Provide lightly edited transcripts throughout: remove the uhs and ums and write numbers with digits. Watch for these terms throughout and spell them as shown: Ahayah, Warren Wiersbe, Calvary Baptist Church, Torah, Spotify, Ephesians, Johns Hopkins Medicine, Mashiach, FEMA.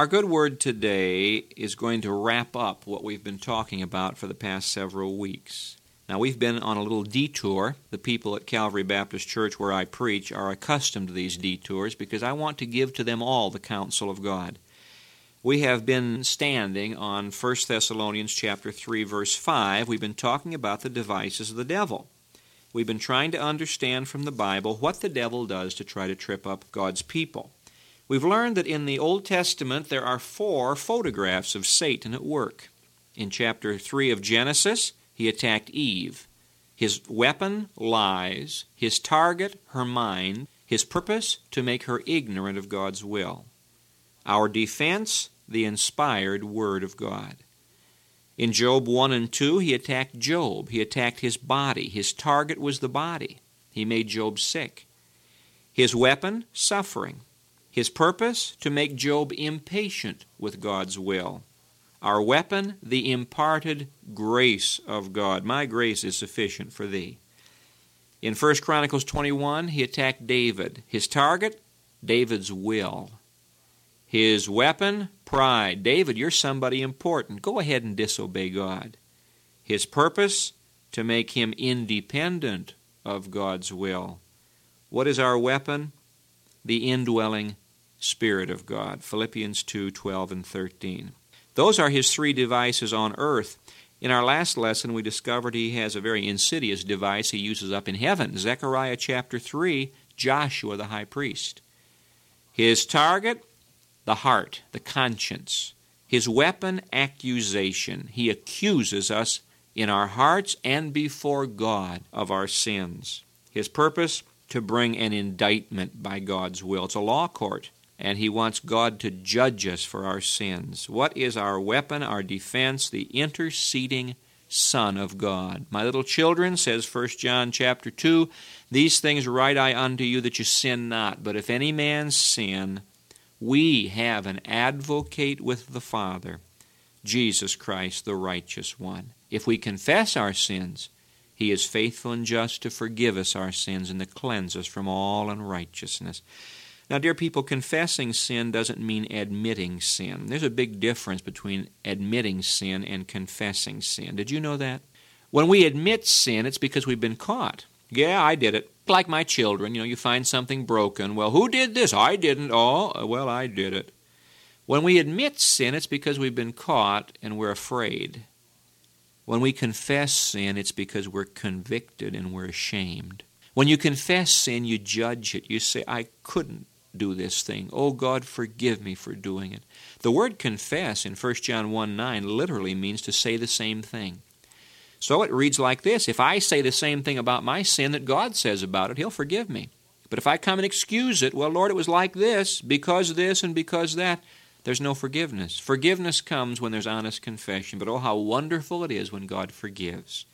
Our good word today is going to wrap up what we've been talking about for the past several weeks. Now, we've been on a little detour. The people at Calvary Baptist Church, where I preach, are accustomed to these detours because I want to give to them all the counsel of God. We have been standing on 1 Thessalonians chapter 3, verse 5. We've been talking about the devices of the devil. We've been trying to understand from the Bible what the devil does to try to trip up God's people. We've learned that in the Old Testament there are 4 photographs of Satan at work. In chapter 3 of Genesis, he attacked Eve. His weapon, lies. His target, her mind. His purpose, to make her ignorant of God's will. Our defense, the inspired Word of God. In Job 1 and 2, he attacked Job. He attacked his body. His target was the body. He made Job sick. His weapon, suffering. His purpose, to make Job impatient with God's will. Our weapon, the imparted grace of God. My grace is sufficient for thee. In 1 Chronicles 21, he attacked David. His target, David's will. His weapon, pride. David, you're somebody important. Go ahead and disobey God. His purpose, to make him independent of God's will. What is our weapon? The indwelling Spirit of God. Philippians 2, 12, and 13. Those are his 3 devices on earth. In our last lesson, we discovered he has a very insidious device he uses up in heaven. Zechariah chapter 3, Joshua the high priest. His target, the heart, the conscience. His weapon, accusation. He accuses us in our hearts and before God of our sins. His purpose, to bring an indictment by God's will. It's a law court, and he wants God to judge us for our sins. What is our weapon, our defense? The interceding Son of God. My little children, says 1 John chapter 2, these things write I unto you that you sin not. But if any man sin, we have an advocate with the Father, Jesus Christ, the righteous one. If we confess our sins, he is faithful and just to forgive us our sins and to cleanse us from all unrighteousness. Now, dear people, confessing sin doesn't mean admitting sin. There's a big difference between admitting sin and confessing sin. Did you know that? When we admit sin, it's because we've been caught. Yeah, I did it. Like my children, you find something broken. Well, who did this? I didn't. Oh, well, I did it. When we admit sin, it's because we've been caught and we're afraid. When we confess sin, it's because we're convicted and we're ashamed. When you confess sin, you judge it. You say, I couldn't do this thing. Oh, God, forgive me for doing it. The word confess in 1 John 1:9 literally means to say the same thing. So it reads like this, if I say the same thing about my sin that God says about it, he'll forgive me. But if I come and excuse it, well, Lord, it was like this and because that, there's no forgiveness. Forgiveness comes when there's honest confession, but oh, how wonderful it is when God forgives.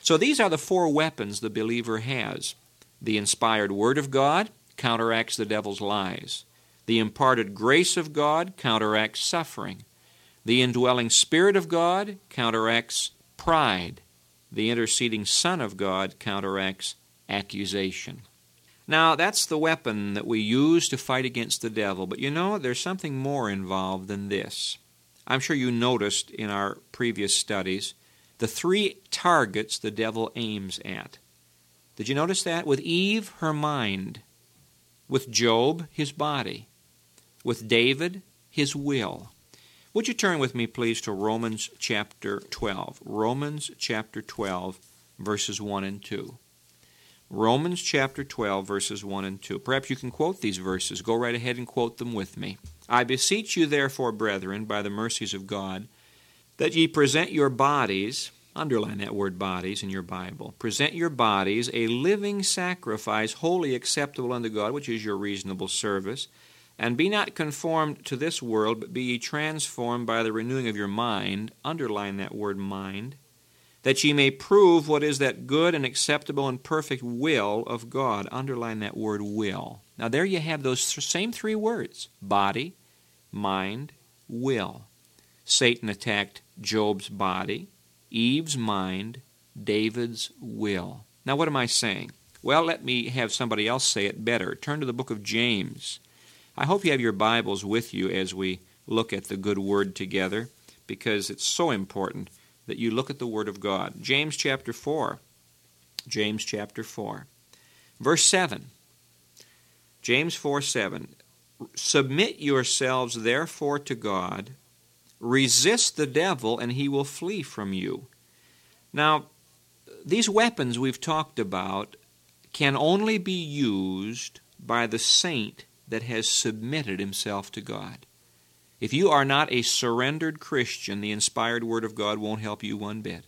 So these are the 4 weapons the believer has. The inspired Word of God counteracts the devil's lies. The imparted grace of God counteracts suffering. The indwelling Spirit of God counteracts pride. The interceding Son of God counteracts accusation. Now, that's the weapon that we use to fight against the devil. But there's something more involved than this. I'm sure you noticed in our previous studies the 3 targets the devil aims at. Did you notice that? With Eve, her mind. With Job, his body. With David, his will. Would you turn with me, please, to Romans chapter 12. Romans chapter 12, verses 1 and 2. Romans chapter 12, verses 1 and 2. Perhaps you can quote these verses. Go right ahead and quote them with me. I beseech you, therefore, brethren, by the mercies of God, that ye present your bodies, underline that word bodies in your Bible, present your bodies a living sacrifice, wholly acceptable unto God, which is your reasonable service. And be not conformed to this world, but be ye transformed by the renewing of your mind, underline that word mind, that ye may prove what is that good and acceptable and perfect will of God, underline that word will. Now there you have those same 3 words, body, mind, will. Satan attacked Job's body, Eve's mind, David's will. Now what am I saying? Well, let me have somebody else say it better. Turn to the book of James. I hope you have your Bibles with you as we look at the good word together, because it's so important that you look at the word of God. James chapter 4. James chapter 4. Verse 7. James 4, 7. Submit yourselves therefore to God. Resist the devil, and he will flee from you. Now, these weapons we've talked about can only be used by the saint that has submitted himself to God. If you are not a surrendered Christian, the inspired Word of God won't help you one bit.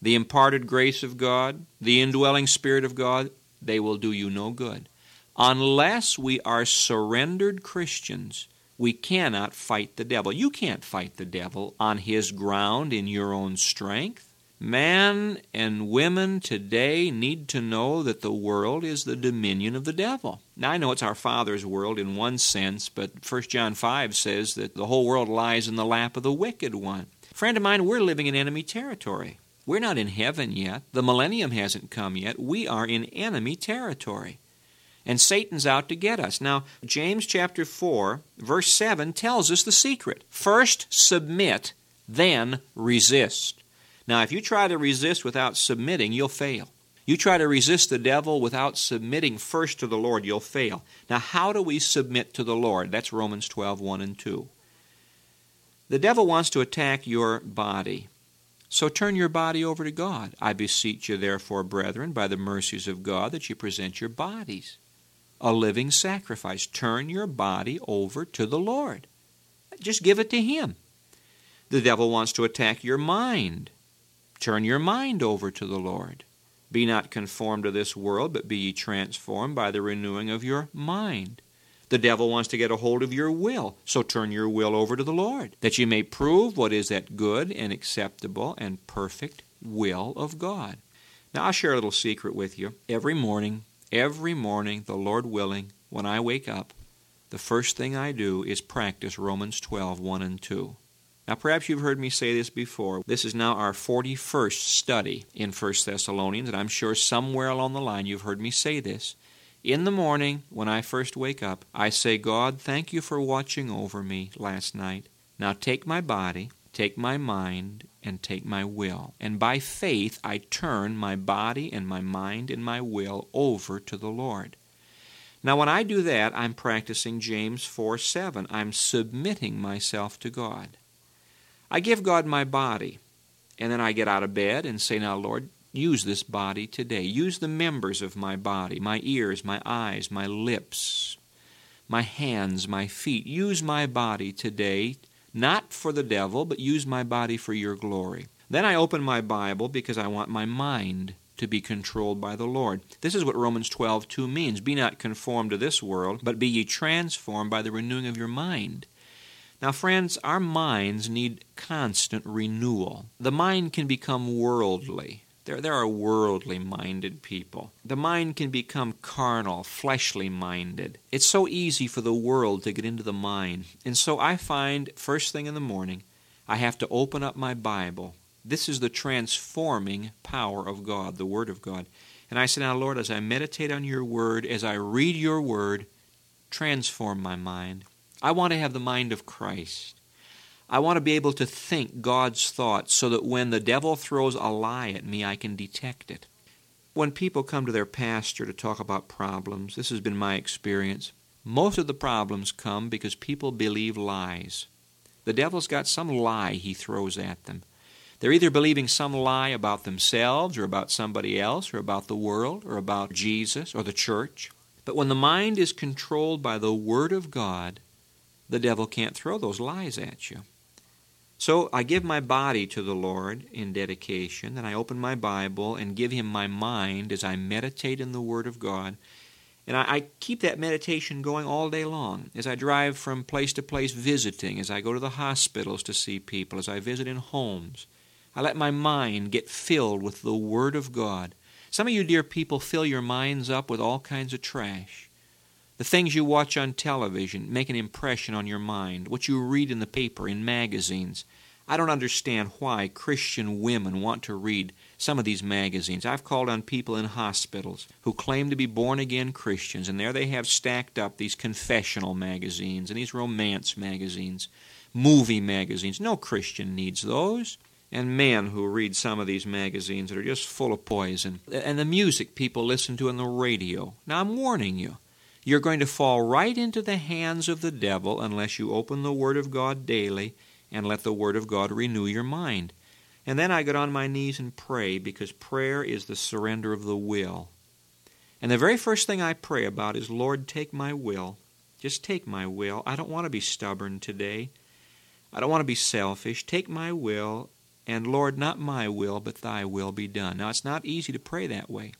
The imparted grace of God, the indwelling Spirit of God, they will do you no good. Unless we are surrendered Christians, we cannot fight the devil. You can't fight the devil on his ground in your own strength. Man and women today need to know that the world is the dominion of the devil. Now, I know it's our Father's world in one sense, but 1 John 5 says that the whole world lies in the lap of the wicked one. Friend of mine, we're living in enemy territory. We're not in heaven yet. The millennium hasn't come yet. We are in enemy territory. And Satan's out to get us. Now, James chapter 4, verse 7 tells us the secret. First submit, then resist. Now, if you try to resist without submitting, you'll fail. You try to resist the devil without submitting first to the Lord, you'll fail. Now, how do we submit to the Lord? That's Romans 12, 1 and 2. The devil wants to attack your body. So turn your body over to God. I beseech you, therefore, brethren, by the mercies of God, that you present your bodies a living sacrifice. Turn your body over to the Lord. Just give it to Him. The devil wants to attack your mind. Turn your mind over to the Lord. Be not conformed to this world, but be ye transformed by the renewing of your mind. The devil wants to get a hold of your will, so turn your will over to the Lord, that you may prove what is that good and acceptable and perfect will of God. Now, I'll share a little secret with you. Every morning, the Lord willing, when I wake up, the first thing I do is practice Romans 12, 1 and 2. Now, perhaps you've heard me say this before. This is now our 41st study in 1 Thessalonians, and I'm sure somewhere along the line you've heard me say this. In the morning, when I first wake up, I say, God, thank you for watching over me last night. Now take my body, take my mind, and take my will. And by faith, I turn my body and my mind and my will over to the Lord. Now, when I do that, I'm practicing James 4:7. I'm submitting myself to God. I give God my body, and then I get out of bed and say, now, Lord, use this body today. Use the members of my body, my ears, my eyes, my lips, my hands, my feet. Use my body today, not for the devil, but use my body for your glory. Then I open my Bible because I want my mind to be controlled by the Lord. This is what Romans 12:2 means. Be not conformed to this world, but be ye transformed by the renewing of your mind. Now, friends, our minds need constant renewal. The mind can become worldly. There are worldly-minded people. The mind can become carnal, fleshly-minded. It's so easy for the world to get into the mind. And so I find, first thing in the morning, I have to open up my Bible. This is the transforming power of God, the Word of God. And I say, now, Lord, as I meditate on your Word, as I read your Word, transform my mind. I want to have the mind of Christ. I want to be able to think God's thoughts so that when the devil throws a lie at me, I can detect it. When people come to their pastor to talk about problems, this has been my experience, most of the problems come because people believe lies. The devil's got some lie he throws at them. They're either believing some lie about themselves or about somebody else or about the world or about Jesus or the church. But when the mind is controlled by the Word of God, the devil can't throw those lies at you. So I give my body to the Lord in dedication, and I open my Bible and give Him my mind as I meditate in the Word of God. And I keep that meditation going all day long as I drive from place to place visiting, as I go to the hospitals to see people, as I visit in homes. I let my mind get filled with the Word of God. Some of you dear people fill your minds up with all kinds of trash. The things you watch on television make an impression on your mind. What you read in the paper, in magazines. I don't understand why Christian women want to read some of these magazines. I've called on people in hospitals who claim to be born-again Christians, and there they have stacked up these confessional magazines and these romance magazines. movie magazines. No Christian needs those. And men who read some of these magazines that are just full of poison. And the music people listen to on the radio. Now, I'm warning you. You're going to fall right into the hands of the devil unless you open the Word of God daily and let the Word of God renew your mind. And then I get on my knees and pray, because prayer is the surrender of the will. And the very first thing I pray about is, Lord, take my will. Just take my will. I don't want to be stubborn today. I don't want to be selfish. Take my will. And, Lord, not my will, but thy will be done. Now, it's not easy to pray that way,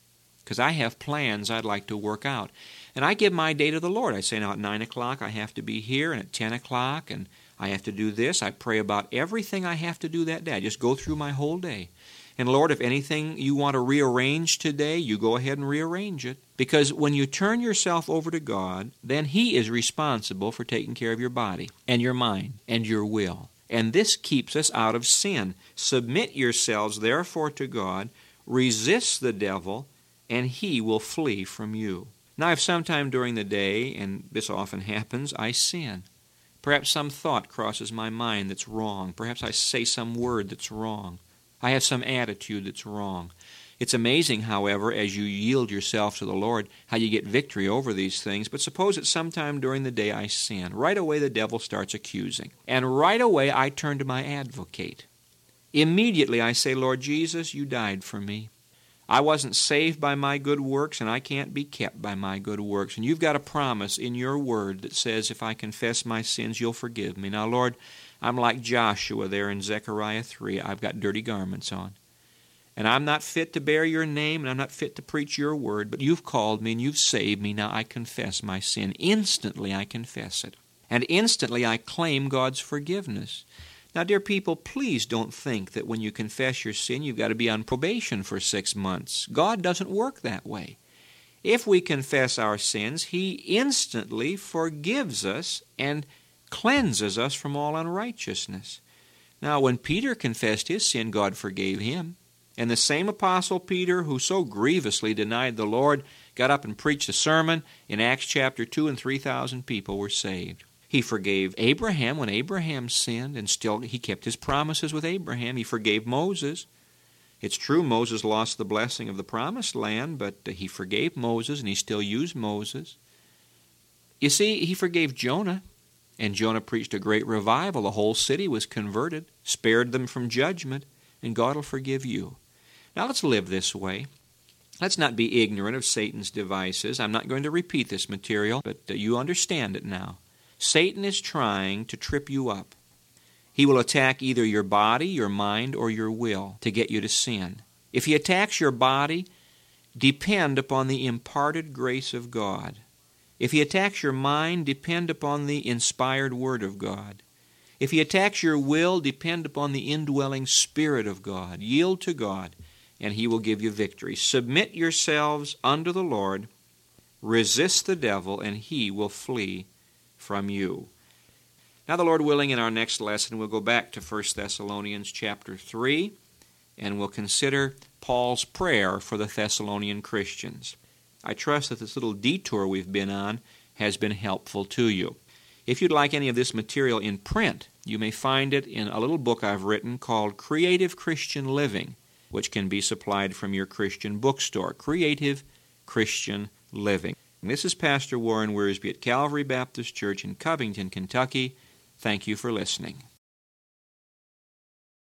because I have plans I'd like to work out. And I give my day to the Lord. I say, now, at 9 o'clock I have to be here, and at 10 o'clock, and I have to do this. I pray about everything I have to do that day. I just go through my whole day. And, Lord, if anything you want to rearrange today, you go ahead and rearrange it. Because when you turn yourself over to God, then He is responsible for taking care of your body and your mind and your will. And this keeps us out of sin. Submit yourselves, therefore, to God. Resist the devil, and he will flee from you. Now, if sometime during the day, and this often happens, I sin. Perhaps some thought crosses my mind that's wrong. Perhaps I say some word that's wrong. I have some attitude that's wrong. It's amazing, however, as you yield yourself to the Lord, how you get victory over these things. But suppose that sometime during the day I sin. Right away the devil starts accusing. And right away I turn to my advocate. Immediately I say, Lord Jesus, you died for me. I wasn't saved by my good works, and I can't be kept by my good works. And you've got a promise in your word that says, if I confess my sins, you'll forgive me. Now, Lord, I'm like Joshua there in Zechariah 3. I've got dirty garments on. And I'm not fit to bear your name, and I'm not fit to preach your word, but you've called me and you've saved me. Now I confess my sin. Instantly I confess it. And instantly I claim God's forgiveness. Now, dear people, please don't think that when you confess your sin, you've got to be on probation for 6 months. God doesn't work that way. If we confess our sins, He instantly forgives us and cleanses us from all unrighteousness. Now, when Peter confessed his sin, God forgave him. And the same Apostle Peter, who so grievously denied the Lord, got up and preached a sermon in Acts chapter 2, and 3,000 people were saved. He forgave Abraham when Abraham sinned, and still he kept his promises with Abraham. He forgave Moses. It's true, Moses lost the blessing of the promised land, but he forgave Moses, and he still used Moses. You see, he forgave Jonah, and Jonah preached a great revival. The whole city was converted, spared them from judgment, and God will forgive you. Now, let's live this way. Let's not be ignorant of Satan's devices. I'm not going to repeat this material, but you understand it now. Satan is trying to trip you up. He will attack either your body, your mind, or your will to get you to sin. If he attacks your body, depend upon the imparted grace of God. If he attacks your mind, depend upon the inspired Word of God. If he attacks your will, depend upon the indwelling Spirit of God. Yield to God, and He will give you victory. Submit yourselves unto the Lord, resist the devil, and he will flee from you. Now, the Lord willing, in our next lesson, we'll go back to 1 Thessalonians chapter 3, and we'll consider Paul's prayer for the Thessalonian Christians. I trust that this little detour we've been on has been helpful to you. If you'd like any of this material in print, you may find it in a little book I've written called Creative Christian Living, which can be supplied from your Christian bookstore. Creative Christian Living. And this is Pastor Warren Wiersbe at Calvary Baptist Church in Covington, Kentucky. Thank you for listening.